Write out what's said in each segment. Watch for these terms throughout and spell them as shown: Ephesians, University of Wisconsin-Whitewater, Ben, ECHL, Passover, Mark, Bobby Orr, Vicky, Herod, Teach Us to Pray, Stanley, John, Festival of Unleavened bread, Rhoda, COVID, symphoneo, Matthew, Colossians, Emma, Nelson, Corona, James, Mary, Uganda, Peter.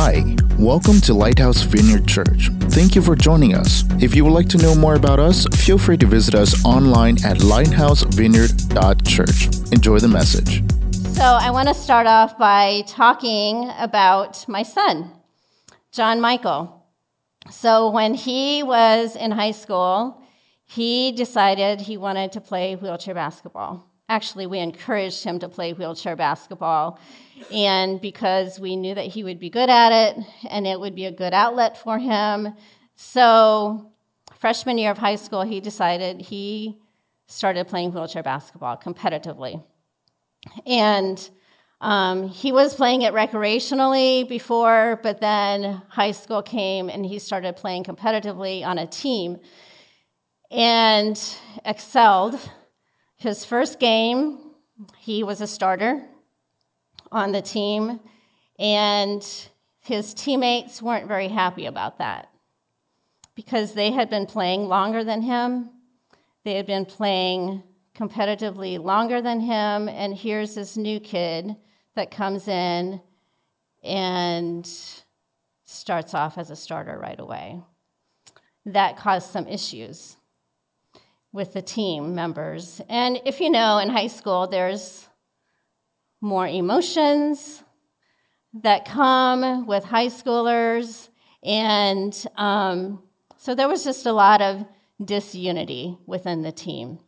Hi, welcome to Lighthouse Vineyard Church. Thank you for joining us. If you would like to know more about us, feel free to visit us online at lighthousevineyard.church. Enjoy the message. So I want to start off by talking about my son, John Michael. So when he was in high school, he decided he wanted to play wheelchair basketball. Actually, we encouraged him to play wheelchair basketball, and because we knew that he would be good at it and it would be a good outlet for him. So freshman year of high school, he decided he started playing wheelchair basketball competitively. And he was playing it recreationally before, but then high school came and he started playing competitively on a team and excelled. His first game, he was a starter on the team, and his teammates weren't very happy about that because they had been playing longer than him. They had been playing competitively longer than him, and here's this new kid that comes in and starts off as a starter right away. That caused some issues with the team members. And if you know, in high school, there's more emotions that come with high schoolers. And so there was just a lot of disunity within the team.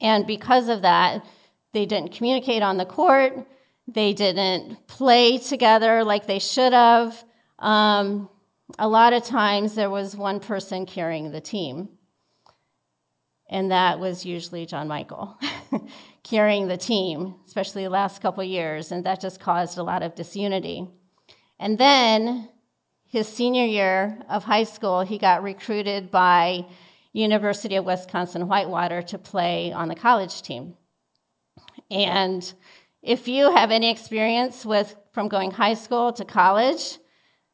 And because of that, they didn't communicate on the court. They didn't play together like they should have. A lot of times, there was one person carrying the team. And that was usually John Michael, carrying the team, especially the last couple years, and that just caused a lot of disunity. And then his senior year of high school, he got recruited by University of Wisconsin-Whitewater to play on the college team. And if you have any experience with from going high school to college,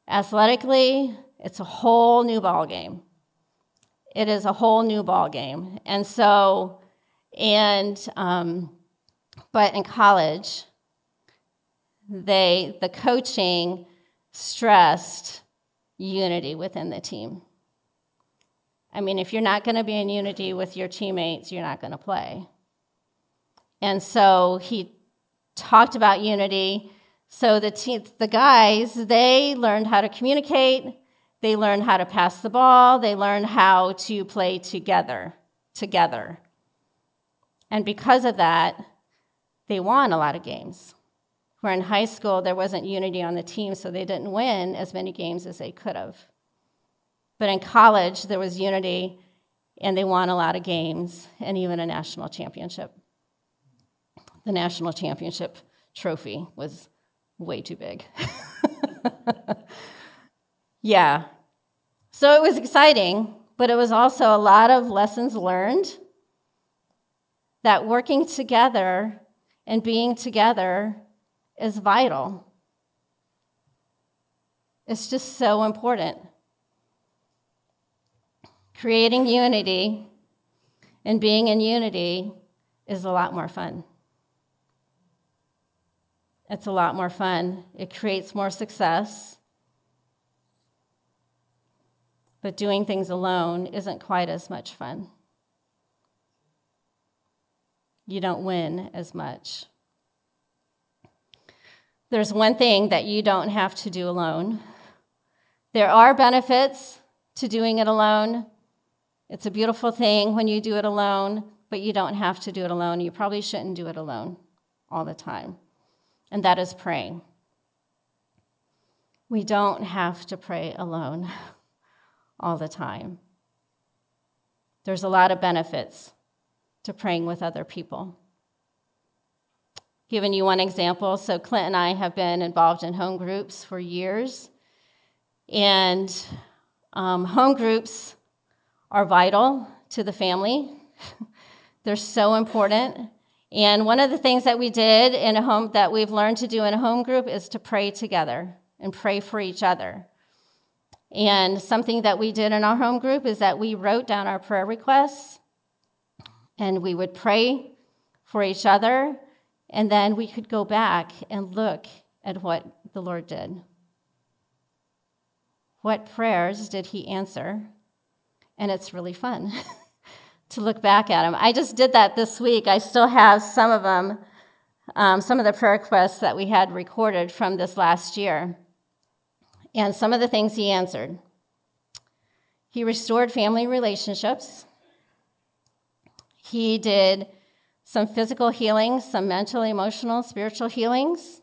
athletically, it's a whole new ballgame. It is a whole new ball game. And so, but in college, the coaching stressed unity within the team. I mean, if you're not going to be in unity with your teammates, you're not going to play. And so he talked about unity. So the guys, they learned how to communicate. They learn how to pass the ball. They learn how to play together. And because of that, they won a lot of games. Where in high school, there wasn't unity on the team, so they didn't win as many games as they could have. But in college, there was unity, and they won a lot of games, and even a national championship. The national championship trophy was way too big. Yeah, so it was exciting, but it was also a lot of lessons learned that working together and being together is vital. It's just so important. Creating unity and being in unity is a lot more fun. It's a lot more fun. It creates more success. But doing things alone isn't quite as much fun. You don't win as much. There's one thing that you don't have to do alone. There are benefits to doing it alone. It's a beautiful thing when you do it alone, but you don't have to do it alone. You probably shouldn't do it alone all the time. And that is praying. We don't have to pray alone all the time. There's a lot of benefits to praying with other people. Giving you one example, so Clint and I have been involved in home groups for years, and home groups are vital to the family. They're so important, and one of the things that we did in a home that we've learned to do in a home group is to pray together and pray for each other. And something that we did in our home group is that we wrote down our prayer requests, and we would pray for each other, and then we could go back and look at what the Lord did What prayers did he answer? And it's really fun to look back at them. I just did that this week. I still have some of them, some of the prayer requests that we had recorded from this last year. And some of the things he answered. He restored family relationships. He did some physical healings, some mental, emotional, spiritual healings,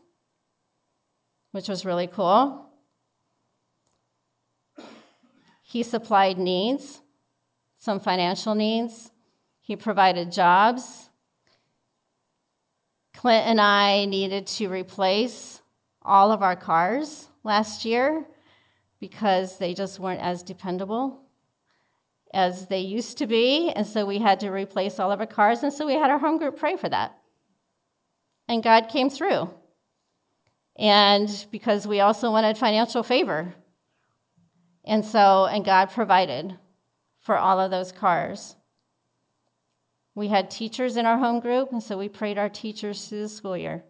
which was really cool. He supplied needs, some financial needs. He provided jobs. Clint and I needed to replace all of our cars last year because they just weren't as dependable as they used to be, and so we had to replace all of our cars, and so we had our home group pray for that. And God came through. And because we also wanted financial favor. And so, and God provided for all of those cars. We had teachers in our home group, and so we prayed our teachers through the school year.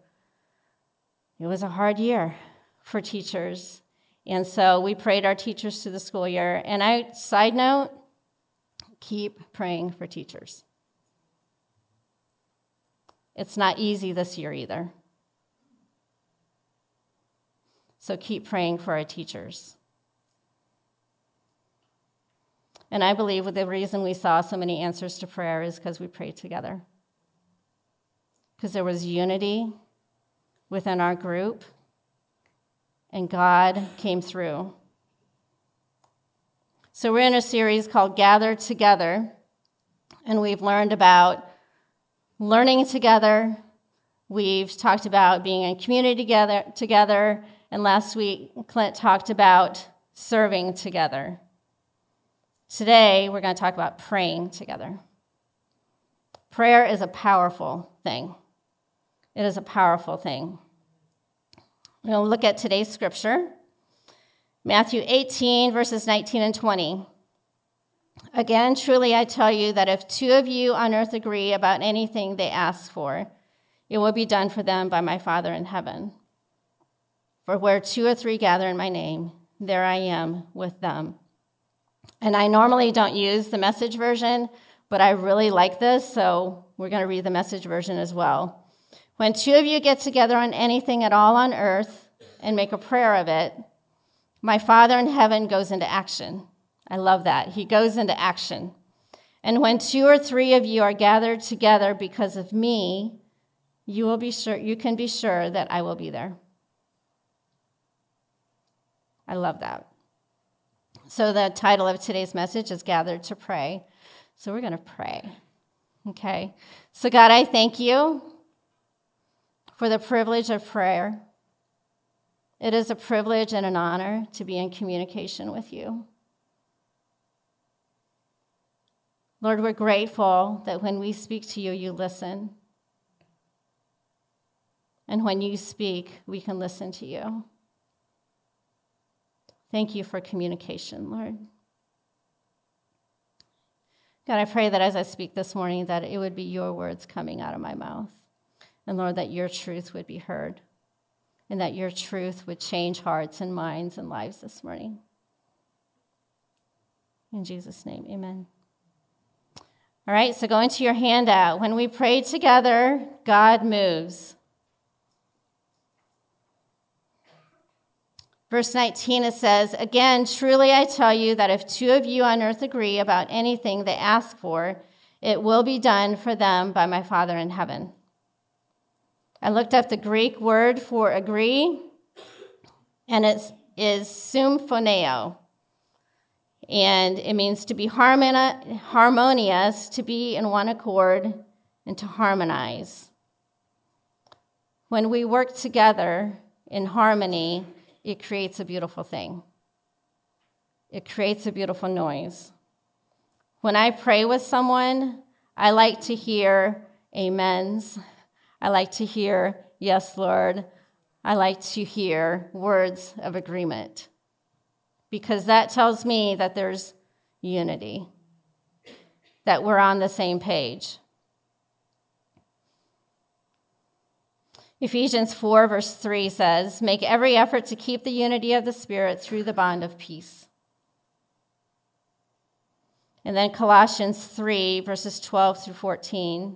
It was a hard year for teachers, and so we prayed our teachers through the school year. And I, side note, keep praying for teachers. It's not easy this year either. So keep praying for our teachers. And I believe the reason we saw so many answers to prayer is because we prayed together. Because there was unity within our group, and God came through. So we're in a series called Gather Together, and we've learned about learning together. We've talked about being in community together, and last week Clint talked about serving together. Today, we're going to talk about praying together. Prayer is a powerful thing. It is a powerful thing. We're going to look at today's scripture, Matthew 18, verses 19 and 20. Again, truly I tell you that if two of you on earth agree about anything they ask for, it will be done for them by my Father in heaven. For where two or three gather in my name, there I am with them. And I normally don't use the Message version, but I really like this, so we're going to read the Message version as well. When two of you get together on anything at all on earth and make a prayer of it, my Father in heaven goes into action. I love that. He goes into action. And when two or three of you are gathered together because of me, you can be sure that I will be there. I love that. So the title of today's message is Gathered to Pray. So we're going to pray, okay? So God, I thank you for the privilege of prayer. It is a privilege and an honor to be in communication with you. Lord, we're grateful that when we speak to you, you listen. And when you speak, we can listen to you. Thank you for communication, Lord. God, I pray that as I speak this morning, that it would be your words coming out of my mouth. And Lord, that your truth would be heard. And that your truth would change hearts and minds and lives this morning. In Jesus' name, amen. All right, so going to your handout. When we pray together, God moves. Verse 19, it says, again, truly I tell you that if two of you on earth agree about anything they ask for, it will be done for them by my Father in heaven. I looked up the Greek word for agree, and it is symphoneo. And it means to be harmonious, to be in one accord, and to harmonize. When we work together in harmony, it creates a beautiful thing. It creates a beautiful noise. When I pray with someone, I like to hear amens. I like to hear, yes, Lord. I like to hear words of agreement. Because that tells me that there's unity. That we're on the same page. Ephesians 4, verse 3 says, "Make every effort to keep the unity of the Spirit through the bond of peace." And then Colossians 3, verses 12 through 14.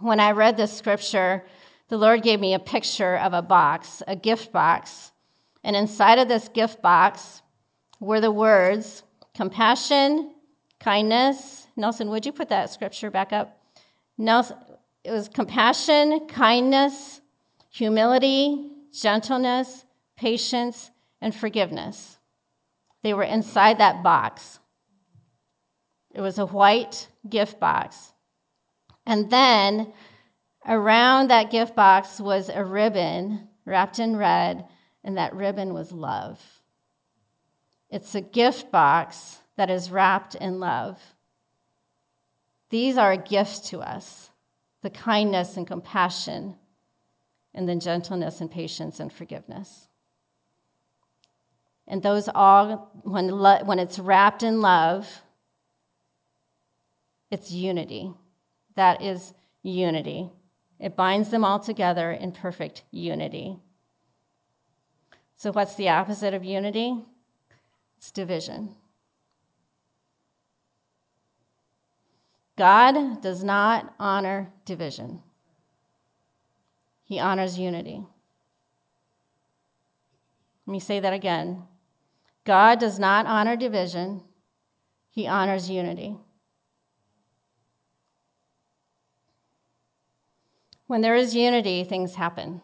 When I read this scripture, the Lord gave me a picture of a box, a gift box. And inside of this gift box were the words, compassion, kindness. Nelson, would you put that scripture back up? Nelson, it was compassion, kindness, humility, gentleness, patience, and forgiveness. They were inside that box. It was a white gift box. And then around that gift box was a ribbon wrapped in red, and that ribbon was love. It's a gift box that is wrapped in love. These are a gift to us, the kindness and compassion, and then gentleness and patience and forgiveness. And those all, when it's wrapped in love, it's unity. That is unity. It binds them all together in perfect unity. So what's the opposite of unity? It's division. God does not honor division. He honors unity. Let me say that again. God does not honor division. He honors unity. When there is unity, things happen.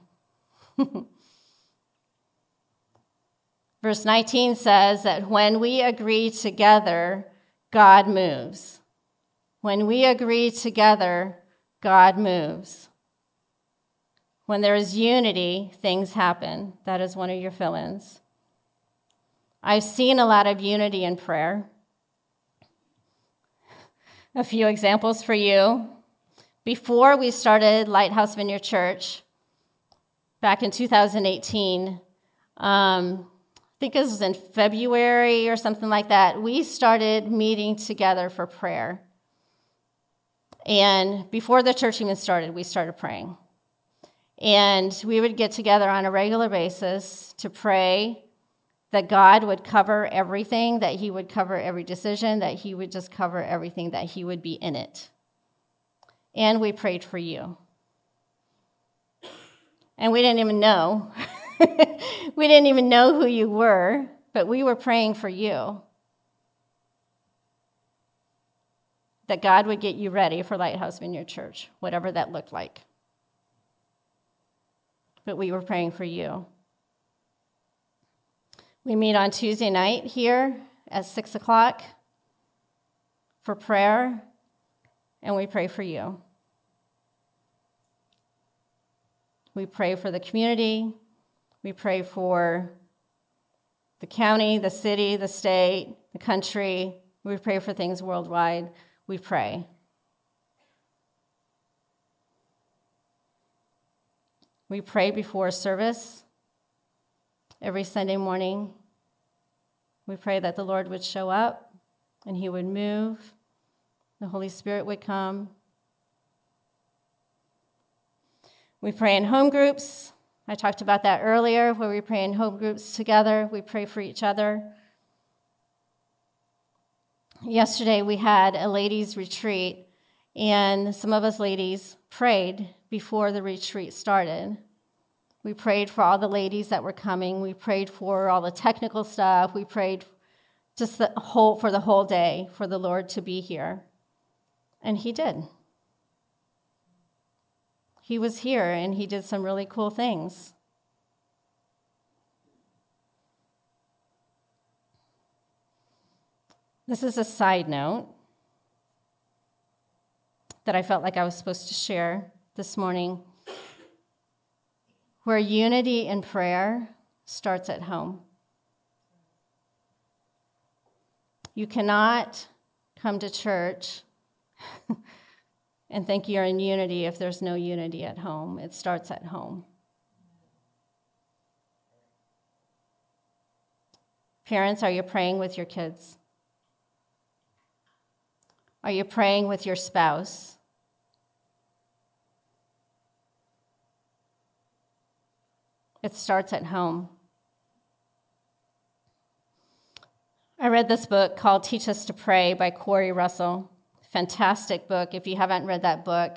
Verse 19 says that when we agree together, God moves. When we agree together, God moves. When there is unity, things happen. That is one of your fill-ins. I've seen a lot of unity in prayer. A few examples for you. Before we started Lighthouse Vineyard Church back in 2018, I think it was in February or something like that, we started meeting together for prayer. And before the church even started, we started praying. And we would get together on a regular basis to pray that God would cover everything, that he would cover every decision, that he would just cover everything, that he would be in it. And we prayed for you. And we didn't even know. We didn't even know who you were, but we were praying for you. That God would get you ready for Lighthouse Vineyard Church, whatever that looked like. But we were praying for you. We meet on Tuesday night here at 6 o'clock for prayer, and we pray for you. We pray for the community. We pray for the county, the city, the state, the country. We pray for things worldwide. We pray. We pray before service every Sunday morning. We pray that the Lord would show up and he would move. The Holy Spirit would come. We pray in home groups. I talked about that earlier, where we pray in home groups together. We pray for each other. Yesterday, we had a ladies' retreat, and some of us ladies prayed before the retreat started. We prayed for all the ladies that were coming. We prayed for all the technical stuff. We prayed just for the whole day for the Lord to be here, and he did. He was here, and he did some really cool things. This is a side note that I felt like I was supposed to share this morning. where unity in prayer starts at home. You cannot come to church and think you're in unity if there's no unity at home. It starts at home. Parents, are you praying with your kids? Are you praying with your spouse? It starts at home. I read this book called Teach Us to Pray by Corey Russell. Fantastic book. If you haven't read that book,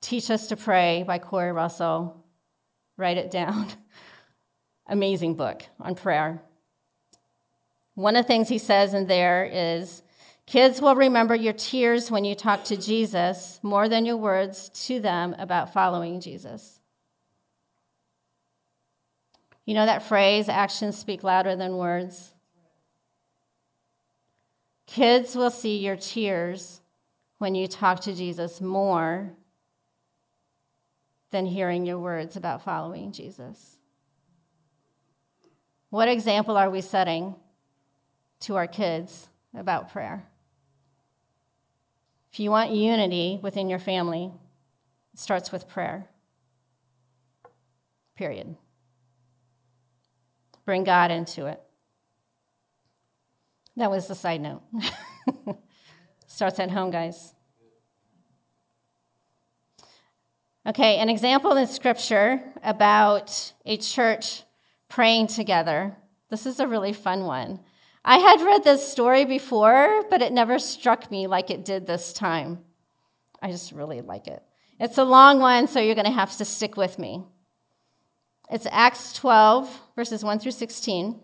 Teach Us to Pray by Corey Russell. Write it down. Amazing book on prayer. One of the things he says in there is, kids will remember your tears when you talk to Jesus more than your words to them about following Jesus. You know that phrase, actions speak louder than words? Kids will see your tears when you talk to Jesus more than hearing your words about following Jesus. What example are we setting to our kids about prayer? If you want unity within your family, it starts with prayer. Period. Bring God into it. That was the side note. Starts at home, guys. Okay, an example in Scripture about a church praying together. This is a really fun one. I had read this story before, but it never struck me like it did this time. I just really like it. It's a long one, so you're going to have to stick with me. It's Acts 12, verses 1 through 16.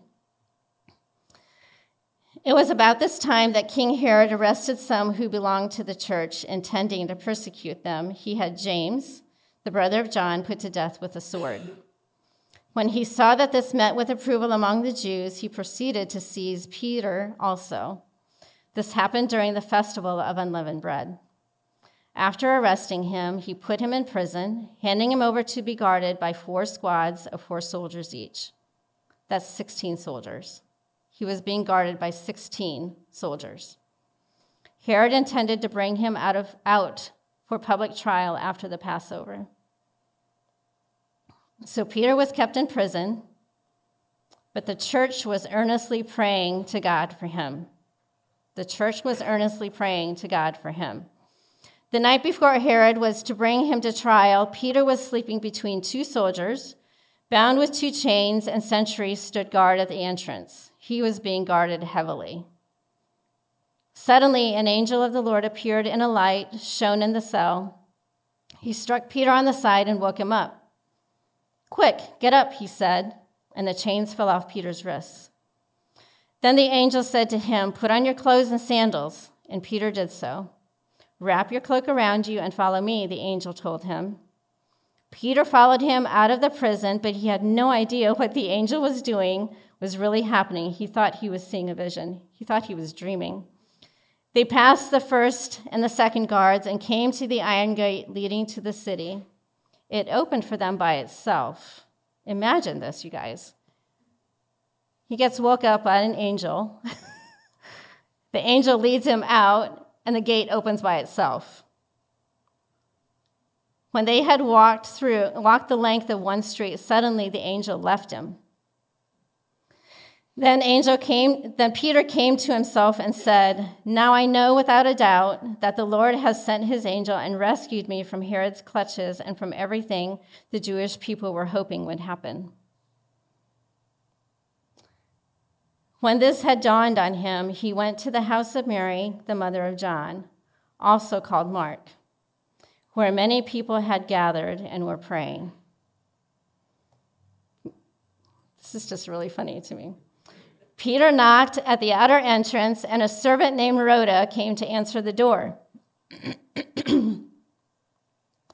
It was about this time that King Herod arrested some who belonged to the church, intending to persecute them. He had James, the brother of John, put to death with a sword. When he saw that this met with approval among the Jews, he proceeded to seize Peter also. This happened during the Festival of Unleavened Bread. After arresting him, he put him in prison, handing him over to be guarded by 4 squads of 4 soldiers each. That's 16 soldiers. He was being guarded by 16 soldiers. Herod intended to bring him out for public trial after the Passover. So Peter was kept in prison, but the church was earnestly praying to God for him. The church was earnestly praying to God for him. The night before Herod was to bring him to trial, Peter was sleeping between 2 soldiers, bound with 2 chains, and sentries stood guard at the entrance. He was being guarded heavily. Suddenly, an angel of the Lord appeared in a light, shone in the cell. He struck Peter on the side and woke him up. "Quick, get up," he said, and the chains fell off Peter's wrists. Then the angel said to him, "Put on your clothes and sandals," and Peter did so. "Wrap your cloak around you and follow me," the angel told him. Peter followed him out of the prison, but he had no idea what the angel was doing was really happening. He thought he was seeing a vision. He thought he was dreaming. They passed the 1st and the 2nd guards and came to the iron gate leading to the city. It opened for them by itself. Imagine this, you guys. He gets woke up by an angel. The angel leads him out, and the gate opens by itself. When they had walked the length of 1 street, suddenly the angel left him. Then Peter came to himself and said, "Now I know without a doubt that the Lord has sent his angel and rescued me from Herod's clutches and from everything the Jewish people were hoping would happen." When this had dawned on him, he went to the house of Mary, the mother of John, also called Mark, where many people had gathered and were praying. This is just really funny to me. Peter knocked at the outer entrance, and a servant named Rhoda came to answer the door.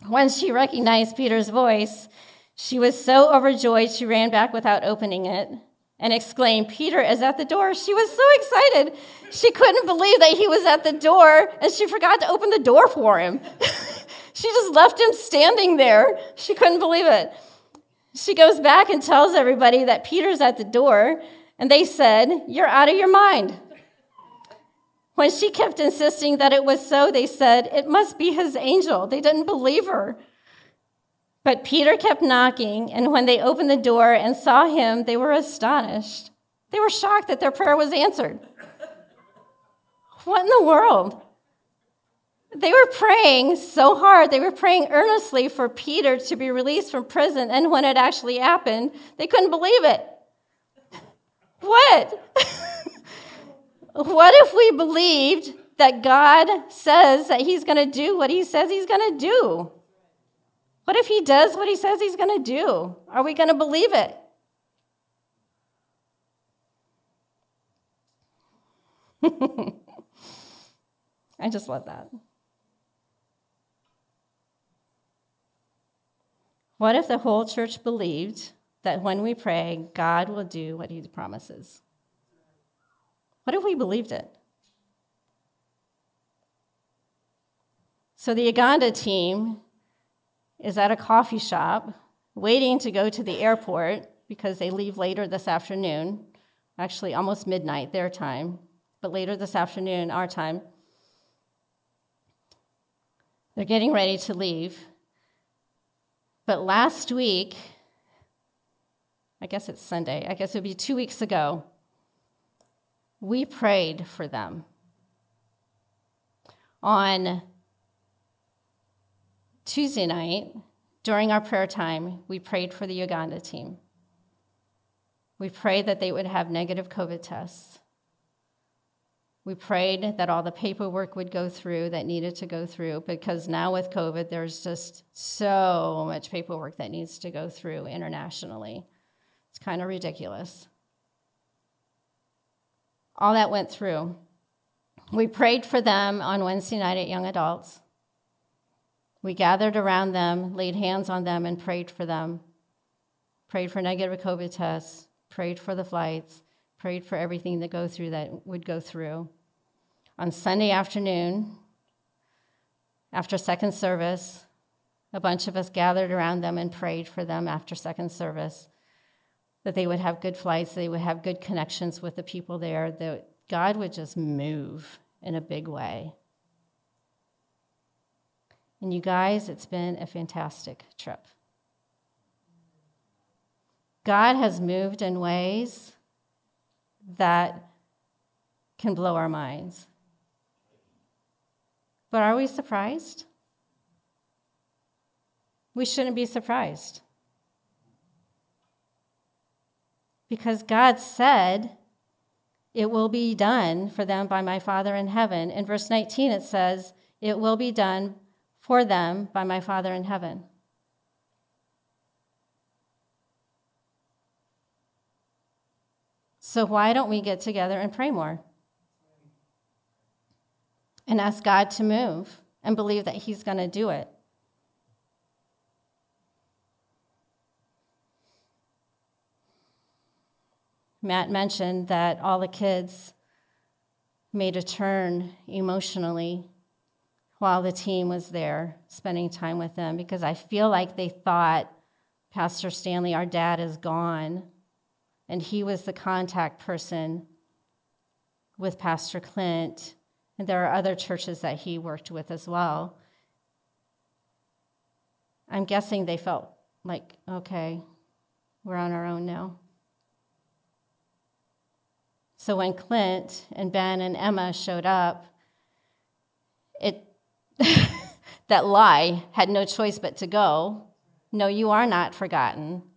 When she recognized Peter's voice, she was so overjoyed she ran back without opening it and exclaimed, "Peter is at the door." She was so excited. She couldn't believe that he was at the door, and she forgot to open the door for him. She just left him standing there. She couldn't believe it. She goes back and tells everybody that Peter's at the door, and they said, "You're out of your mind." When she kept insisting that it was so, they said, "It must be his angel." They didn't believe her. But Peter kept knocking, and when they opened the door and saw him, they were astonished. They were shocked that their prayer was answered. What in the world? They were praying so hard. They were praying earnestly for Peter to be released from prison, and when it actually happened, they couldn't believe it. What? What if we believed that God says that he's going to do what he says he's going to do? What if he does what he says he's going to do? Are we going to believe it? I just love that. What if the whole church believed that when we pray, God will do what he promises? What if we believed it? So the Uganda team is at a coffee shop waiting to go to the airport because they leave later this afternoon, actually almost midnight their time, but later this afternoon our time. They're getting ready to leave. But last week, I guess it's Sunday, I guess it would be 2 weeks ago, we prayed for them. On Tuesday night, during our prayer time, we prayed for the Uganda team. We prayed that they would have negative COVID tests. We prayed that all the paperwork would go through that needed to go through, because now with COVID, there's just so much paperwork that needs to go through internationally. It's kind of ridiculous. All that went through. We prayed for them on Wednesday night at Young Adults. We gathered around them, laid hands on them, and prayed for them. Prayed for negative COVID tests, prayed for the flights, prayed for everything that would go through. On Sunday afternoon, after second service, a bunch of us gathered around them and prayed for them after second service, that they would have good flights, they would have good connections with the people there, that God would just move in a big way. And you guys, it's been a fantastic trip. God has moved in ways that can blow our minds. But are we surprised? We shouldn't be surprised. Because God said, "It will be done for them by my Father in heaven." In verse 19 it says, "It will be done for them by my Father in heaven." So why don't we get together and pray more? And ask God to move and believe that he's going to do it. Matt mentioned that all the kids made a turn emotionally while the team was there, spending time with them, because I feel like they thought, "Pastor Stanley, our dad is gone," and he was the contact person with Pastor Clint, and there are other churches that he worked with as well. I'm guessing they felt like, okay, we're on our own now. So when Clint and Ben and Emma showed up, that lie had no choice but to go. "No, you are not forgotten."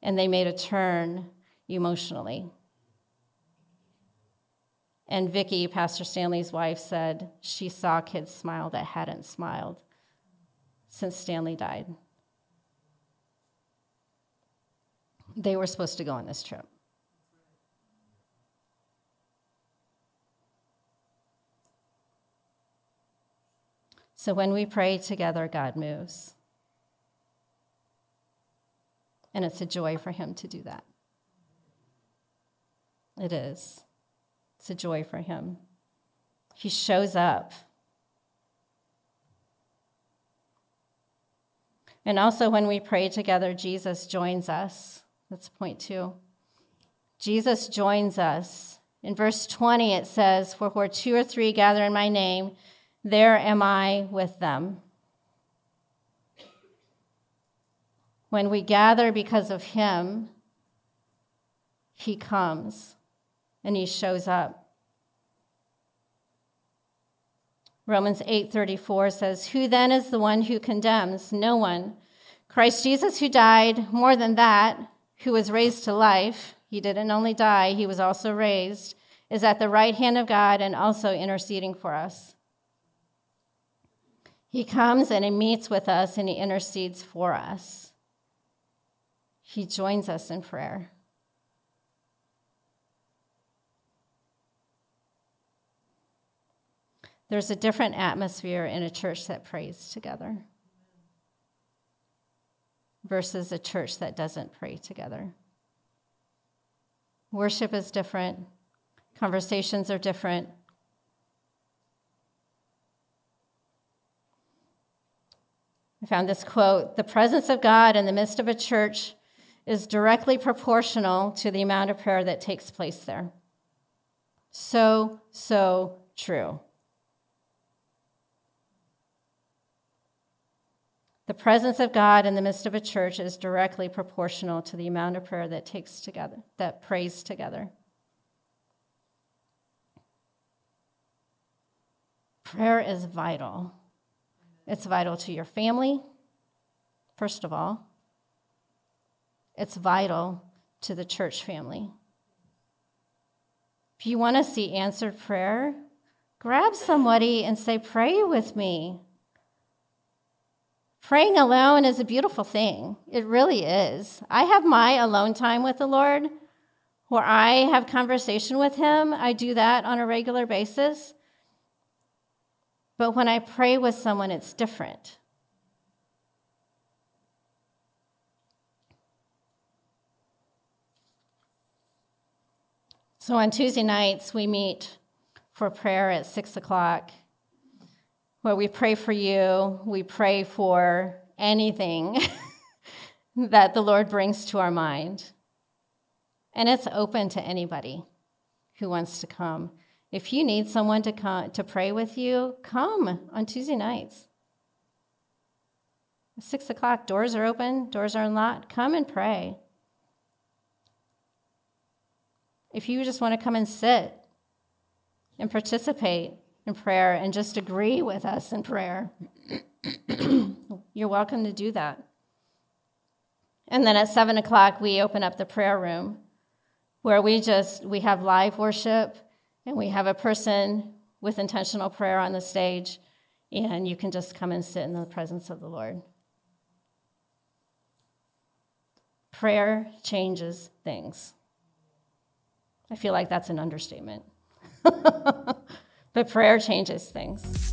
And they made a turn emotionally. And Vicky, Pastor Stanley's wife, said she saw kids smile that hadn't smiled since Stanley died. They were supposed to go on this trip. So when we pray together, God moves. And it's a joy for him to do that. It is. It's a joy for him. He shows up. And also when we pray together, Jesus joins us. That's point two. Jesus joins us. In verse 20, it says, "For where two or three gather in my name, there am I with them." When we gather because of him, he comes and he shows up. Romans 8:34 says, "Who then is the one who condemns? No one. Christ Jesus, who died, more than that, who was raised to life," he didn't only die, he was also raised, "is at the right hand of God and also interceding for us." He comes and he meets with us and he intercedes for us. He joins us in prayer. There's a different atmosphere in a church that prays together versus a church that doesn't pray together. Worship is different. Conversations are different. I found this quote, "The presence of God in the midst of a church is directly proportional to the amount of prayer that takes place there." So true. The presence of God in the midst of a church is directly proportional to the amount of prayer that takes together, that prays together. Prayer is vital. It's vital to your family, first of all. It's vital to the church family. If you want to see answered prayer, grab somebody and say, "Pray with me." Praying alone is a beautiful thing. It really is. I have my alone time with the Lord where I have conversation with him. I do that on a regular basis. But when I pray with someone, it's different. So on Tuesday nights, we meet for prayer at 6 o'clock, where we pray for you, we pray for anything that the Lord brings to our mind. And it's open to anybody who wants to come. If you need someone to come, to pray with you, come on Tuesday nights. 6 o'clock, doors are open, doors are unlocked, come and pray. If you just want to come and sit and participate in prayer and just agree with us in prayer, you're welcome to do that. And then at 7 o'clock, we open up the prayer room where we have live worship and we have a person with intentional prayer on the stage, and you can just come and sit in the presence of the Lord. Prayer changes things. I feel like that's an understatement. But prayer changes things.